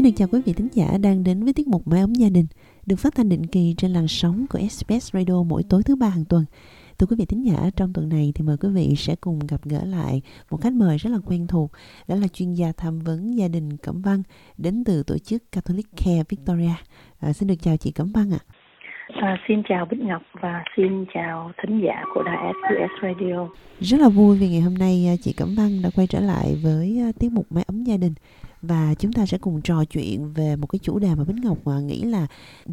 Xin được chào quý vị thính giả đang đến với tiết mục Mái ấm gia đình được phát thanh định kỳ trên làn sóng của SBS Radio mỗi tối thứ ba hàng tuần. Thưa quý vị thính giả, trong tuần này thì mời quý vị sẽ cùng gặp gỡ lại một khách mời rất là quen thuộc, đó là chuyên gia tham vấn gia đình Cẩm Vân đến từ tổ chức Catholic Care Victoria. Xin được chào chị Cẩm Vân ạ. Xin chào Bích Ngọc và xin chào thính giả của đài SBS Radio. Rất là vui vì ngày hôm nay chị Cẩm Vân đã quay trở lại với tiết mục Mái ấm gia đình. Và chúng ta sẽ cùng trò chuyện về một cái chủ đề mà Bích Ngọc nghĩ là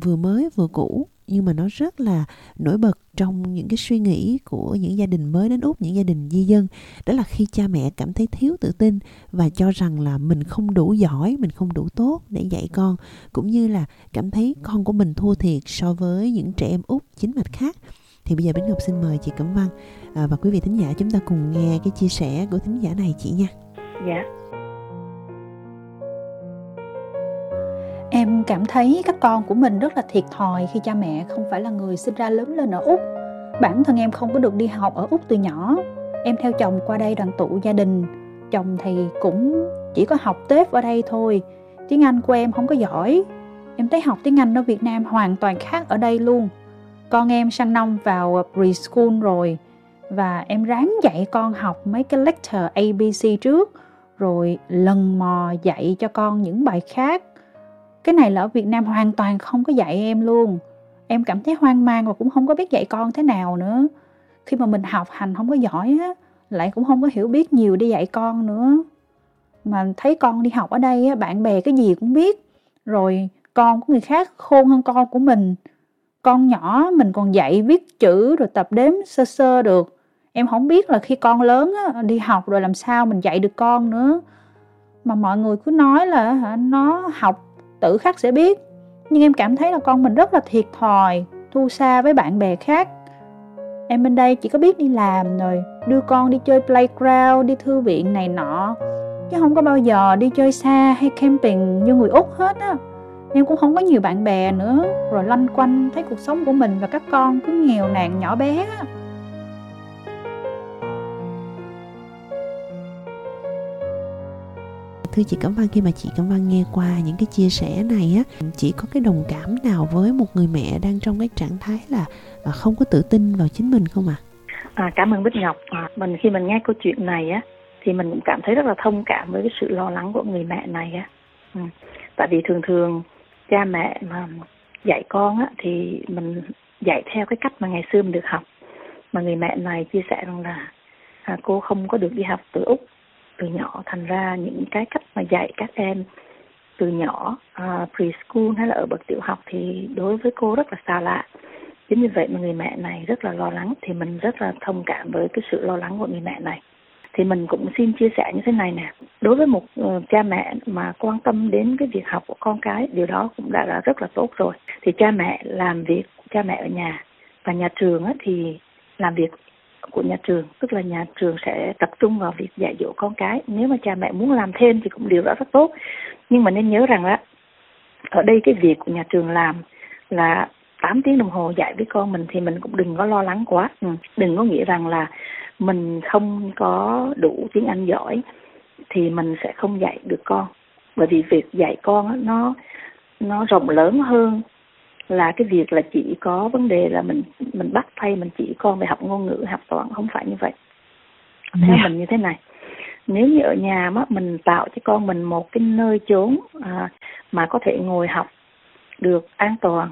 vừa mới vừa cũ, nhưng mà nó rất là nổi bật trong những cái suy nghĩ của những gia đình mới đến Úc, những gia đình di dân. Đó là khi cha mẹ cảm thấy thiếu tự tin và cho rằng là mình không đủ giỏi, mình không đủ tốt để dạy con, cũng như là cảm thấy con của mình thua thiệt so với những trẻ em Úc chính mạch khác. Thì bây giờ Bích Ngọc xin mời chị Cẩm Vân và quý vị thính giả chúng ta cùng nghe cái chia sẻ của thính giả này chị nha. Dạ. Em cảm thấy các con của mình rất là thiệt thòi khi cha mẹ không phải là người sinh ra lớn lên ở Úc. Bản thân em không có được đi học ở Úc từ nhỏ. Em theo chồng qua đây đoàn tụ gia đình. Chồng thì cũng chỉ có học tết ở đây thôi. Tiếng Anh của em không có giỏi. Em thấy học tiếng Anh ở Việt Nam hoàn toàn khác ở đây luôn. Con em sang năm vào preschool rồi. Và em ráng dạy con học mấy cái lecture ABC trước. Rồi lần mò dạy cho con những bài khác. Cái này là ở Việt Nam hoàn toàn không có dạy em luôn. Em cảm thấy hoang mang và cũng không có biết dạy con thế nào nữa. Khi mà mình học hành không có giỏi á, lại cũng không có hiểu biết nhiều để dạy con nữa. Mà thấy con đi học ở đây á, bạn bè cái gì cũng biết. Rồi con của người khác khôn hơn con của mình. Con nhỏ mình còn dạy viết chữ rồi tập đếm sơ sơ được. Em không biết là khi con lớn á, đi học rồi làm sao mình dạy được con nữa. Mà mọi người cứ nói là nó học tự khắc sẽ biết. Nhưng em cảm thấy là con mình rất là thiệt thòi, thua xa với bạn bè khác. Em bên đây chỉ có biết đi làm rồi đưa con đi chơi playground, đi thư viện này nọ, chứ không có bao giờ đi chơi xa hay camping như người Úc hết á. Em cũng không có nhiều bạn bè nữa. Rồi loanh quanh thấy cuộc sống của mình và các con cứ nghèo nàn nhỏ bé á. Thưa chị Cẩm Vân, khi mà chị Cẩm Vân nghe qua những cái chia sẻ này á, chị có cái đồng cảm nào với một người mẹ đang trong cái trạng thái là không có tự tin vào chính mình không ạ? Cảm ơn Bích Ngọc. Mình khi mình nghe câu chuyện này á, thì mình cũng cảm thấy rất là thông cảm với cái sự lo lắng của người mẹ này á. Tại vì thường thường cha mẹ mà dạy con á, thì mình dạy theo cái cách mà ngày xưa mình được học. Mà người mẹ này chia sẻ rằng là cô không có được đi học từ Úc từ nhỏ, thành ra những cái cách mà dạy các em từ nhỏ preschool hay là ở bậc tiểu học thì đối với cô rất là xa lạ. Chính vì vậy mà người mẹ này rất là lo lắng, thì mình rất là thông cảm với cái sự lo lắng của người mẹ này. Thì mình cũng xin chia sẻ như thế này nè, đối với một cha mẹ mà quan tâm đến cái việc học của con cái, điều đó cũng đã là rất là tốt rồi. Thì cha mẹ làm việc, cha mẹ ở nhà và nhà trường á, thì làm việc của nhà trường, tức là nhà trường sẽ tập trung vào việc dạy dỗ con cái. Nếu mà cha mẹ muốn làm thêm thì cũng điều đó rất tốt, nhưng mà nên nhớ rằng là ở đây cái việc của nhà trường làm là 8 tiếng đồng hồ dạy với con mình, thì mình cũng đừng có lo lắng quá. Đừng có nghĩ rằng là mình không có đủ tiếng Anh giỏi thì mình sẽ không dạy được con, bởi vì việc dạy con nó rộng lớn hơn là cái việc là chỉ có vấn đề là mình bắt thay mình chỉ con về học ngôn ngữ, học toán. Không phải như vậy. Theo mình như thế này, nếu như ở nhà mà mình tạo cho con mình một cái nơi chốn mà có thể ngồi học được an toàn,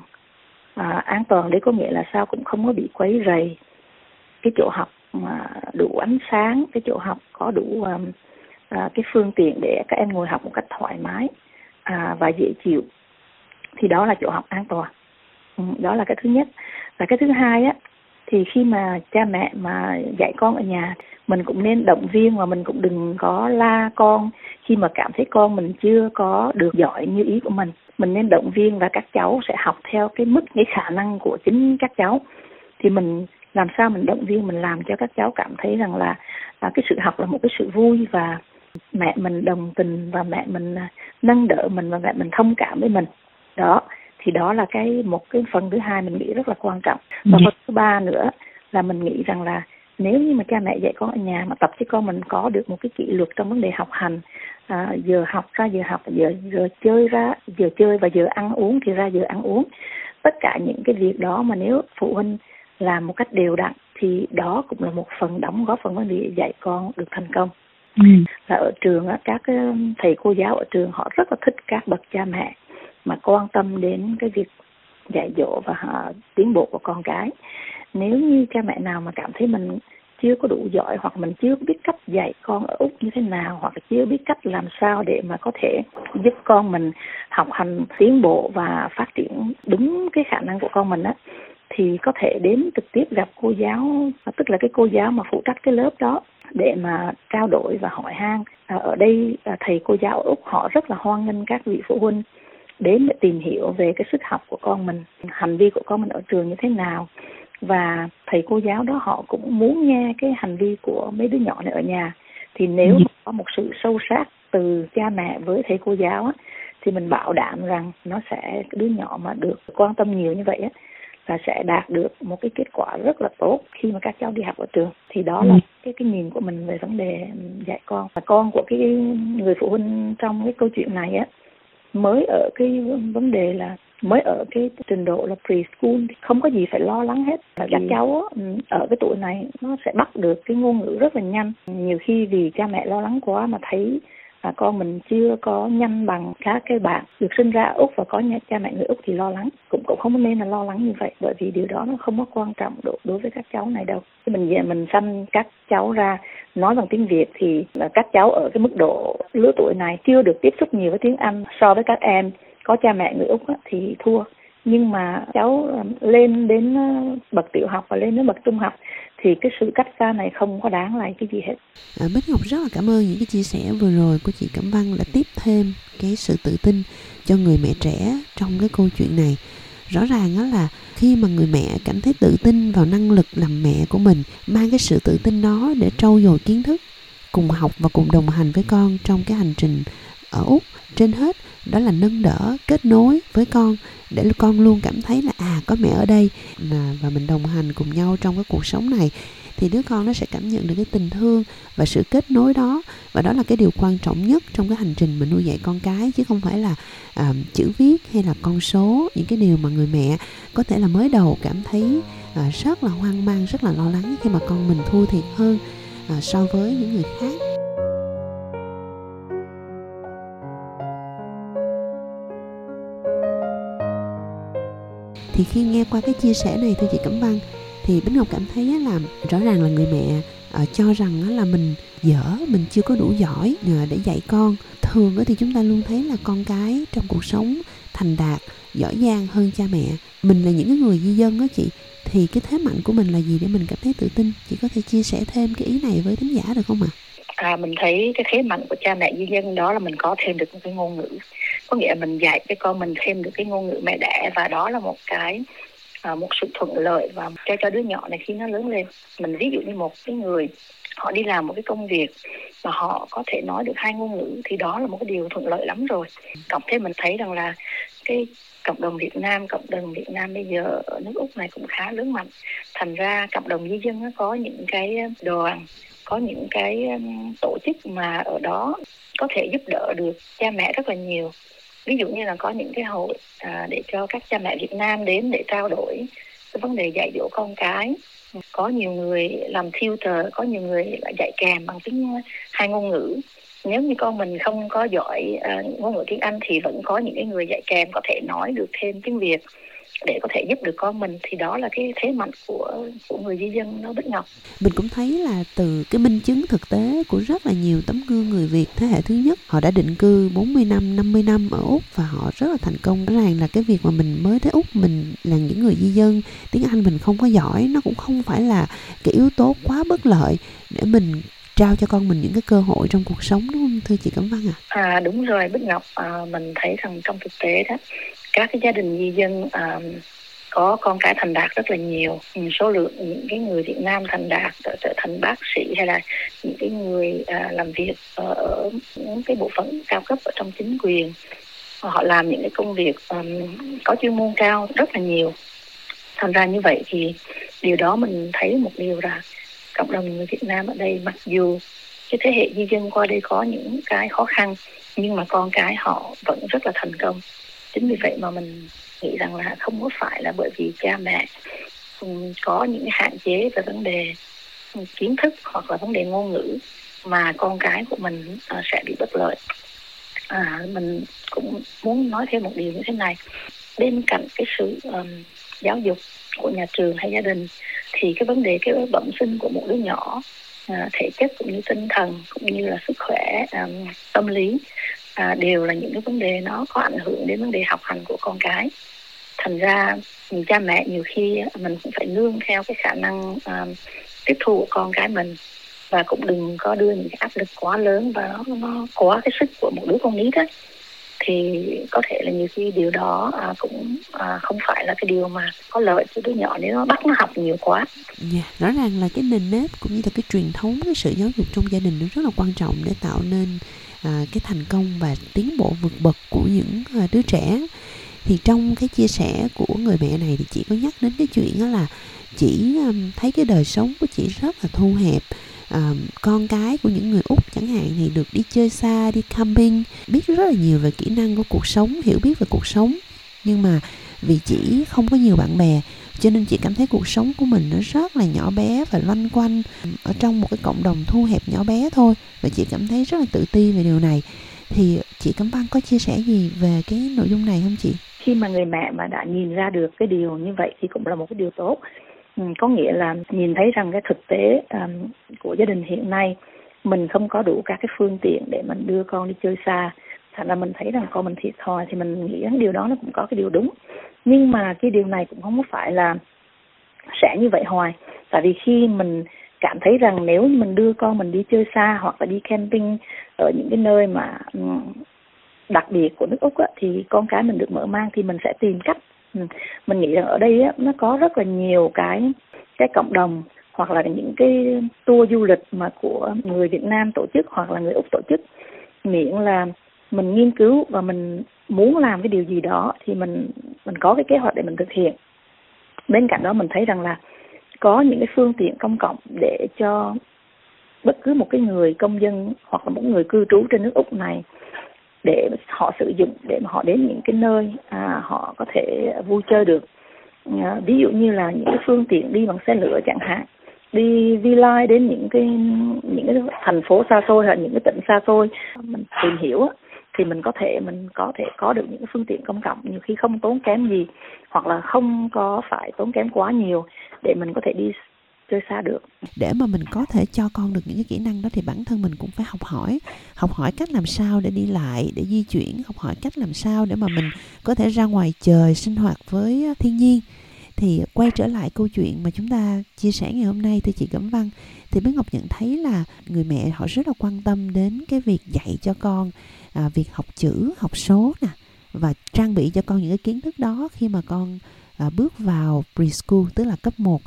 an toàn đấy có nghĩa là sao, cũng không có bị quấy rầy, cái chỗ học mà đủ ánh sáng, cái chỗ học có đủ cái phương tiện để các em ngồi học một cách thoải mái và dễ chịu, thì đó là chỗ học an toàn. Đó là cái thứ nhất. Và cái thứ hai á, thì khi mà cha mẹ mà dạy con ở nhà, mình cũng nên động viên và mình cũng đừng có la con khi mà cảm thấy con mình chưa có được giỏi như ý của mình. Mình nên động viên và các cháu sẽ học theo cái mức, cái khả năng của chính các cháu. Thì mình làm sao mình động viên, mình làm cho các cháu cảm thấy rằng là cái sự học là một cái sự vui, và mẹ mình đồng tình và mẹ mình nâng đỡ mình và mẹ mình thông cảm với mình. Đó, thì đó là một cái phần thứ hai mình nghĩ rất là quan trọng. Và phần thứ ba nữa là mình nghĩ rằng là Nếu như mà cha mẹ dạy con ở nhà mà tập cho con mình có được một cái kỷ luật trong vấn đề học hành, giờ học ra giờ học, giờ chơi ra giờ chơi và giờ ăn uống thì ra giờ ăn uống. Tất cả những cái việc đó mà nếu phụ huynh làm một cách đều đặn thì đó cũng là một phần đóng góp phần vấn đề dạy con được thành công. Là ở trường các thầy cô giáo ở trường họ rất là thích các bậc cha mẹ mà quan tâm đến cái việc dạy dỗ và tiến bộ của con cái. Nếu như cha mẹ nào mà cảm thấy mình chưa có đủ giỏi hoặc mình chưa biết cách dạy con ở Úc như thế nào hoặc chưa biết cách làm sao để mà có thể giúp con mình học hành tiến bộ và phát triển đúng cái khả năng của con mình á, thì có thể đến trực tiếp gặp cô giáo, tức là cái cô giáo mà phụ trách cái lớp đó để mà trao đổi và hỏi han. Ở đây thầy cô giáo ở Úc họ rất là hoan nghênh các vị phụ huynh đến để tìm hiểu về cái sức học của con mình, hành vi của con mình ở trường như thế nào. Và thầy cô giáo đó họ cũng muốn nghe cái hành vi của mấy đứa nhỏ này ở nhà. Thì nếu có một sự sâu sát từ cha mẹ với thầy cô giáo á, thì mình bảo đảm rằng nó sẽ, đứa nhỏ mà được quan tâm nhiều như vậy á, là sẽ đạt được một cái kết quả rất là tốt khi mà các cháu đi học ở trường. Thì đó là cái nhìn của mình về vấn đề dạy con. Và con của cái người phụ huynh trong cái câu chuyện này á, mới ở cái vấn đề là mới ở cái trình độ là preschool thì không có gì phải lo lắng hết. Các cháu ở cái tuổi này nó sẽ bắt được cái ngôn ngữ rất là nhanh. Nhiều khi vì cha mẹ lo lắng quá mà thấy là con mình chưa có nhanh bằng các cái bạn được sinh ra ở Úc và có cha mẹ người Úc thì lo lắng. Cũng không nên là lo lắng như vậy, bởi vì điều đó nó không có quan trọng đối với các cháu này đâu. Mình sanh các cháu ra nói bằng tiếng Việt thì là các cháu ở cái mức độ lứa tuổi này chưa được tiếp xúc nhiều với tiếng Anh so với các em có cha mẹ người Úc thì thua. Nhưng mà cháu lên đến bậc tiểu học và lên đến bậc trung học thì cái sự cách xa này không có đáng là cái gì hết. Bích Ngọc rất là cảm ơn những cái chia sẻ vừa rồi của chị Cẩm Vân đã tiếp thêm cái sự tự tin cho người mẹ trẻ trong cái câu chuyện này. Rõ ràng đó là khi mà người mẹ cảm thấy tự tin vào năng lực làm mẹ của mình, mang cái sự tự tin đó để trau dồi kiến thức, cùng học và cùng đồng hành với con trong cái hành trình ở Úc. Trên hết đó là nâng đỡ, kết nối với con để con luôn cảm thấy là có mẹ ở đây và mình đồng hành cùng nhau trong cái cuộc sống này, thì đứa con nó sẽ cảm nhận được cái tình thương và sự kết nối đó, và đó là cái điều quan trọng nhất trong cái hành trình mình nuôi dạy con cái, chứ không phải là chữ viết hay là con số, những cái điều mà người mẹ có thể là mới đầu cảm thấy rất là hoang mang, rất là lo lắng khi mà con mình thua thiệt hơn so với những người khác. Thì khi nghe qua cái chia sẻ này thôi chị Cẩm Vân, thì Bích Ngọc cảm thấy là rõ ràng là người mẹ cho rằng là mình dở, mình chưa có đủ giỏi để dạy con. Thường thì chúng ta luôn thấy là con cái trong cuộc sống thành đạt, giỏi giang hơn cha mẹ. Mình là những cái người di dân đó chị, thì cái thế mạnh của mình là gì để mình cảm thấy tự tin? Chị có thể chia sẻ thêm cái ý này với thính giả được không ạ? Mình thấy cái thế mạnh của cha mẹ di dân đó là mình có thêm được một cái ngôn ngữ. Có nghĩa là mình dạy cho con mình thêm được cái ngôn ngữ mẹ đẻ, và đó là một cái một sự thuận lợi và cho đứa nhỏ này khi nó lớn lên. Mình ví dụ như một cái người họ đi làm một cái công việc mà họ có thể nói được 2 ngôn ngữ thì đó là một cái điều thuận lợi lắm rồi. Cộng thêm mình thấy rằng là cái cộng đồng Việt Nam bây giờ ở nước Úc này cũng khá lớn mạnh. Thành ra cộng đồng di dân nó có những cái đoàn, có những cái tổ chức mà ở đó có thể giúp đỡ được cha mẹ rất là nhiều. Ví dụ như là có những cái hội để cho các cha mẹ Việt Nam đến để trao đổi cái vấn đề dạy dỗ con cái. Có nhiều người làm tutor, có nhiều người dạy kèm bằng tiếng 2 ngôn ngữ. Nếu như con mình không có giỏi ngôn ngữ tiếng Anh thì vẫn có những cái người dạy kèm có thể nói được thêm tiếng Việt để có thể giúp được con mình. Thì đó là cái thế mạnh của người di dân nó, Bích Ngọc. Mình cũng thấy là từ cái minh chứng thực tế của rất là nhiều tấm gương người Việt thế hệ thứ nhất, họ đã định cư 40 năm, 50 năm ở Úc và họ rất là thành công. Rõ ràng là cái việc mà mình mới tới Úc, mình là những người di dân, tiếng Anh mình không có giỏi, nó cũng không phải là cái yếu tố quá bất lợi để mình trao cho con mình những cái cơ hội trong cuộc sống, đúng không thưa chị Cẩm Vân ạ? Đúng rồi Bích Ngọc, mình thấy rằng trong thực tế đó các cái gia đình di dân có con cái thành đạt rất là nhiều. Số lượng những cái người Việt Nam thành đạt trở thành bác sĩ hay là những cái người làm việc ở những cái bộ phận cao cấp ở trong chính quyền, họ làm những cái công việc có chuyên môn cao rất là nhiều. Thành ra như vậy thì điều đó mình thấy một điều là cộng đồng người Việt Nam ở đây, mặc dù cái thế hệ di dân qua đây có những cái khó khăn nhưng mà con cái họ vẫn rất là thành công. Chính vì vậy mà mình nghĩ rằng là không có phải là bởi vì cha mẹ có những hạn chế về vấn đề kiến thức hoặc là vấn đề ngôn ngữ mà con cái của mình sẽ bị bất lợi. Mình cũng muốn nói thêm một điều như thế này. Bên cạnh cái sự giáo dục của nhà trường hay gia đình thì cái vấn đề cái bẩm sinh của một đứa nhỏ, thể chất cũng như tinh thần cũng như là sức khỏe tâm lý đều là những cái vấn đề nó có ảnh hưởng đến vấn đề học hành của con cái. Thành ra cha mẹ nhiều khi mình cũng phải nương theo cái khả năng tiếp thu của con cái mình, và cũng đừng có đưa những cái áp lực quá lớn và nó quá cái sức của một đứa con nít ấy. Thì có thể là nhiều khi điều đó cũng không phải là cái điều mà có lợi cho đứa nhỏ nếu nó bắt nó học nhiều quá. Rõ ràng là cái nền nếp cũng như là cái truyền thống, cái sự giáo dục trong gia đình nó rất là quan trọng để tạo nên cái thành công và tiến bộ vượt bậc của những đứa trẻ. Thì trong cái chia sẻ của người mẹ này thì chị có nhắc đến cái chuyện đó là chị thấy cái đời sống của chị rất là thu hẹp. Con cái của những người Úc chẳng hạn thì được đi chơi xa, đi camping, biết rất là nhiều về kỹ năng của cuộc sống, hiểu biết về cuộc sống, nhưng mà vì chị không có nhiều bạn bè cho nên chị cảm thấy cuộc sống của mình nó rất là nhỏ bé và loanh quanh ở trong một cái cộng đồng thu hẹp nhỏ bé thôi, và chị cảm thấy rất là tự ti về điều này. Thì chị Cẩm Vân có chia sẻ gì về cái nội dung này không chị? Khi mà người mẹ mà đã nhìn ra được cái điều như vậy thì cũng là một cái điều tốt. Có nghĩa là nhìn thấy rằng cái thực tế của gia đình hiện nay mình không có đủ các cái phương tiện để mình đưa con đi chơi xa, thành ra mình thấy rằng con mình thiệt thòi, thì mình nghĩ rằng điều đó nó cũng có cái điều đúng. Nhưng mà cái điều này cũng không phải là sẽ như vậy hoài, tại vì khi mình cảm thấy rằng nếu mình đưa con mình đi chơi xa hoặc là đi camping ở những cái nơi mà đặc biệt của nước Úc á, thì con cái mình được mở mang thì mình sẽ tìm cách. Mình nghĩ rằng ở đây á, nó có rất là nhiều cái cộng đồng hoặc là những cái tour du lịch mà của người Việt Nam tổ chức hoặc là người Úc tổ chức, miễn là mình nghiên cứu và mình muốn làm cái điều gì đó thì mình có cái kế hoạch để mình thực hiện. Bên cạnh đó mình thấy rằng là có những cái phương tiện công cộng để cho bất cứ một cái người công dân hoặc là một người cư trú trên nước Úc này để họ sử dụng, để mà họ đến những cái nơi họ có thể vui chơi được. Ví dụ như là những cái phương tiện đi bằng xe lửa chẳng hạn, đi V/Line đến những cái thành phố xa xôi hoặc những cái tỉnh xa xôi mình tìm hiểu, thì mình có thể có được những cái phương tiện công cộng nhiều khi không tốn kém gì hoặc là không có phải tốn kém quá nhiều để mình có thể đi chơi xa được. Để mà mình có thể cho con được những cái kỹ năng đó thì bản thân mình cũng phải học hỏi cách làm sao để đi lại, để di chuyển, học hỏi cách làm sao để mà mình có thể ra ngoài trời sinh hoạt với thiên nhiên. Thì quay trở lại câu chuyện mà chúng ta chia sẻ ngày hôm nay thì chị Cẩm Vân, thì Bích Ngọc nhận thấy là người mẹ họ rất là quan tâm đến cái việc dạy cho con việc học chữ, học số nè, và trang bị cho con những cái kiến thức đó khi mà con bước vào preschool, tức là cấp 1.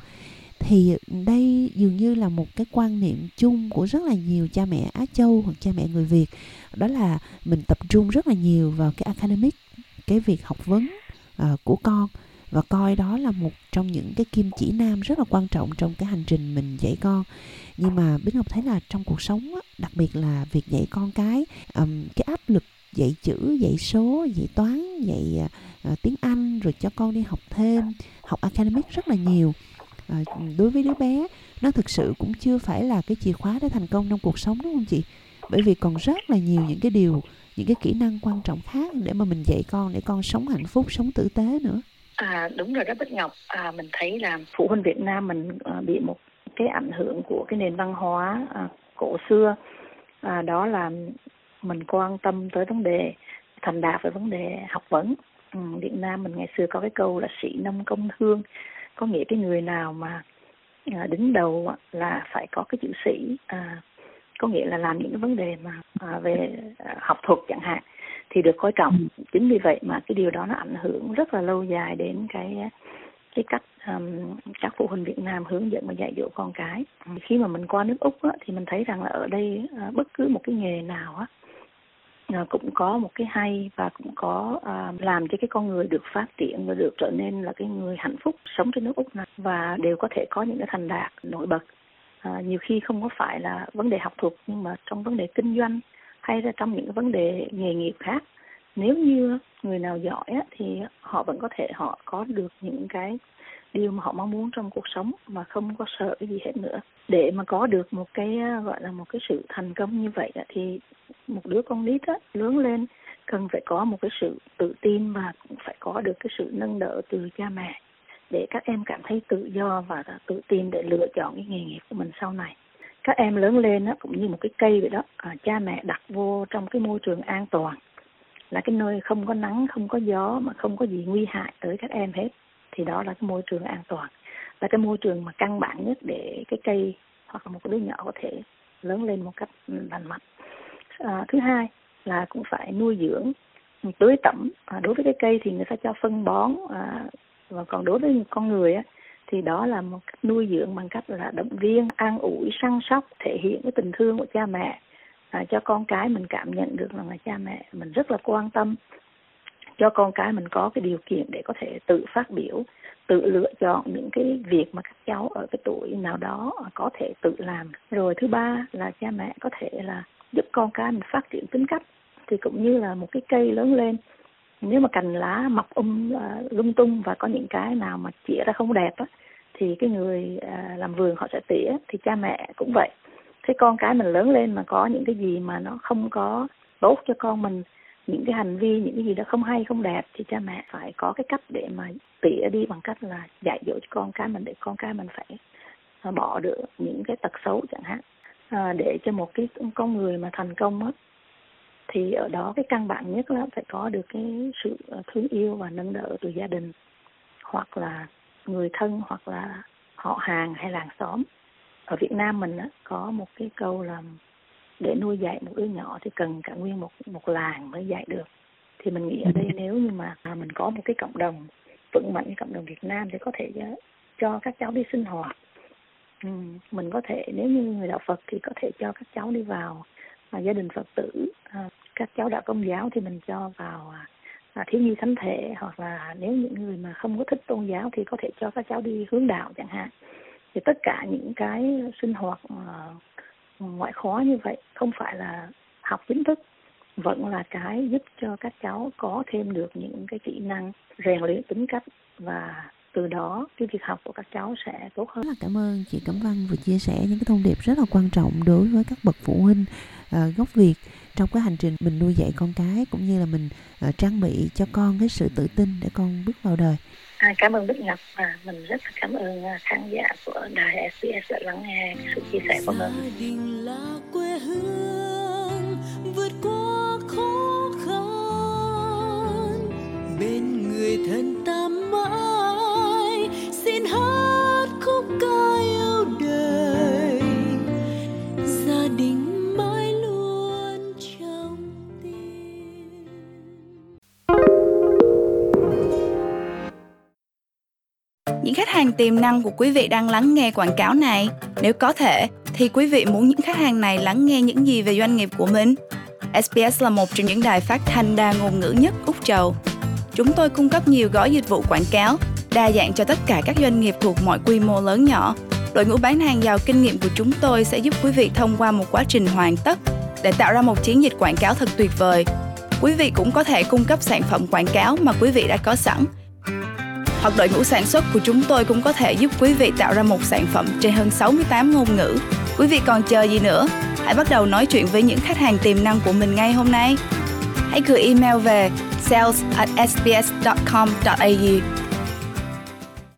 Thì đây dường như là một cái quan niệm chung của rất là nhiều cha mẹ Á Châu hoặc cha mẹ người Việt, đó là mình tập trung rất là nhiều vào cái academic, cái việc học vấn của con, và coi đó là một trong những cái kim chỉ nam rất là quan trọng trong cái hành trình mình dạy con. Nhưng mà Bích Ngọc thấy là trong cuộc sống, đặc biệt là việc dạy con cái áp lực dạy chữ, dạy số, dạy toán, dạy tiếng Anh, rồi cho con đi học thêm, học academic rất là nhiều, đối với đứa bé nó thực sự cũng chưa phải là cái chìa khóa để thành công trong cuộc sống, đúng không chị? Bởi vì còn rất là nhiều những cái điều, những cái kỹ năng quan trọng khác để mà mình dạy con, để con sống hạnh phúc, sống tử tế nữa. Đúng rồi đó Bích Ngọc. Mình thấy là phụ huynh Việt Nam mình bị một cái ảnh hưởng của cái nền văn hóa cổ xưa, đó là mình quan tâm tới vấn đề thành đạt về vấn đề học vấn. Việt Nam mình ngày xưa có cái câu là sĩ nông công thương, có nghĩa cái người nào mà đứng đầu là phải có cái chữ sĩ, có nghĩa là làm những cái vấn đề mà về học thuật chẳng hạn thì được coi trọng. Chính vì vậy mà cái điều đó nó ảnh hưởng rất là lâu dài đến cái cách các phụ huynh Việt Nam hướng dẫn và dạy dỗ con cái. Khi mà mình qua nước Úc á, thì mình thấy rằng là ở đây bất cứ một cái nghề nào á, cũng có một cái hay và cũng có làm cho cái con người được phát triển và được trở nên là cái người hạnh phúc sống trên nước Úc này, và đều có thể có những cái thành đạt nổi bật. nhiều khi không có phải là vấn đề học thuật, nhưng mà trong vấn đề kinh doanh hay là trong những vấn đề nghề nghiệp khác, nếu như người nào giỏi thì họ vẫn có thể họ có được những cái điều mà họ mong muốn trong cuộc sống mà không có sợ cái gì hết nữa. Để mà có được một cái gọi là một cái sự thành công như vậy thì một đứa con nít lớn lên cần phải có một cái sự tự tin và cũng phải có được cái sự nâng đỡ từ cha mẹ để các em cảm thấy tự do và tự tin để lựa chọn cái nghề nghiệp của mình sau này. Các em lớn lên cũng như một cái cây vậy đó, cha mẹ đặt vô trong cái môi trường an toàn, là cái nơi không có nắng, không có gió mà không có gì nguy hại tới các em hết. Thì đó là cái môi trường an toàn, là cái môi trường mà căn bản nhất để cái cây hoặc là một đứa nhỏ có thể lớn lên một cách lành mạnh. Thứ hai là cũng phải nuôi dưỡng, tưới tẩm. Đối với cái cây thì người ta cho phân bón, và còn đối với con người thì đó là một cách nuôi dưỡng bằng cách là động viên, an ủi, săn sóc, thể hiện cái tình thương của cha mẹ, cho con cái mình cảm nhận được là cha mẹ mình rất là quan tâm, cho con cái mình có cái điều kiện để có thể tự phát biểu, tự lựa chọn những cái việc mà các cháu ở cái tuổi nào đó có thể tự làm. Rồi thứ ba là cha mẹ có thể là giúp con cái mình phát triển tính cách, thì cũng như là một cái cây lớn lên, nếu mà cành lá mọc lung tung và có những cái nào mà chĩa ra không đẹp thì cái người làm vườn họ sẽ tỉa, thì cha mẹ cũng vậy. Thế con cái mình lớn lên mà có những cái gì mà nó không có tốt cho con mình, những cái hành vi, những cái gì đó không hay, không đẹp, thì cha mẹ phải có cái cách để mà tỉa đi bằng cách là dạy dỗ cho con cái mình, để con cái mình phải bỏ được những cái tật xấu chẳng hạn. Để cho một cái con người mà thành công thì ở đó cái căn bản nhất là phải có được cái sự thương yêu và nâng đỡ từ gia đình, hoặc là người thân, hoặc là họ hàng hay làng xóm. Ở Việt Nam mình có một cái câu là để nuôi dạy một đứa nhỏ thì cần cả nguyên một làng mới dạy được. Thì mình nghĩ ở đây nếu như mà mình có một cái cộng đồng vững mạnh như cộng đồng Việt Nam thì có thể cho các cháu đi sinh hoạt. Mình có thể, nếu như người đạo Phật thì có thể cho các cháu đi vào gia đình Phật tử, các cháu đạo Công giáo thì mình cho vào thiếu nhi thánh thể, hoặc là nếu những người mà không có thích tôn giáo thì có thể cho các cháu đi hướng đạo chẳng hạn. Thì tất cả những cái sinh hoạt ngoại khóa như vậy, không phải là học chính thức, vẫn là cái giúp cho các cháu có thêm được những cái kỹ năng, rèn luyện tính cách, và từ đó cái việc học của các cháu sẽ tốt hơn. Cảm ơn chị Cẩm Vân vừa chia sẻ những cái thông điệp rất là quan trọng đối với các bậc phụ huynh gốc Việt trong cái hành trình mình nuôi dạy con cái, cũng như là mình trang bị cho con cái sự tự tin để con bước vào đời. Cảm ơn Bích Ngọc, mình rất cảm ơn khán giả của đài SBS đã lắng nghe sự chia sẻ của mình. Vượt qua khó khăn bên người thân ta mãi, xin hát khúc ca yêu đời, gia đình mãi luôn trong tim. Những khách hàng tiềm năng của quý vị đang lắng nghe quảng cáo này, nếu có thể thì quý vị muốn những khách hàng này lắng nghe những gì về doanh nghiệp của mình? SBS là một trong những đài phát thanh đa ngôn ngữ nhất Úc Châu. Chúng tôi cung cấp nhiều gói dịch vụ quảng cáo, đa dạng cho tất cả các doanh nghiệp thuộc mọi quy mô lớn nhỏ. Đội ngũ bán hàng giàu kinh nghiệm của chúng tôi sẽ giúp quý vị thông qua một quá trình hoàn tất để tạo ra một chiến dịch quảng cáo thật tuyệt vời. Quý vị cũng có thể cung cấp sản phẩm quảng cáo mà quý vị đã có sẵn. Hoặc đội ngũ sản xuất của chúng tôi cũng có thể giúp quý vị tạo ra một sản phẩm trên hơn 68 ngôn ngữ. Quý vị còn chờ gì nữa? Hãy bắt đầu nói chuyện với những khách hàng tiềm năng của mình ngay hôm nay. Hãy gửi email về sales@sbs.com.au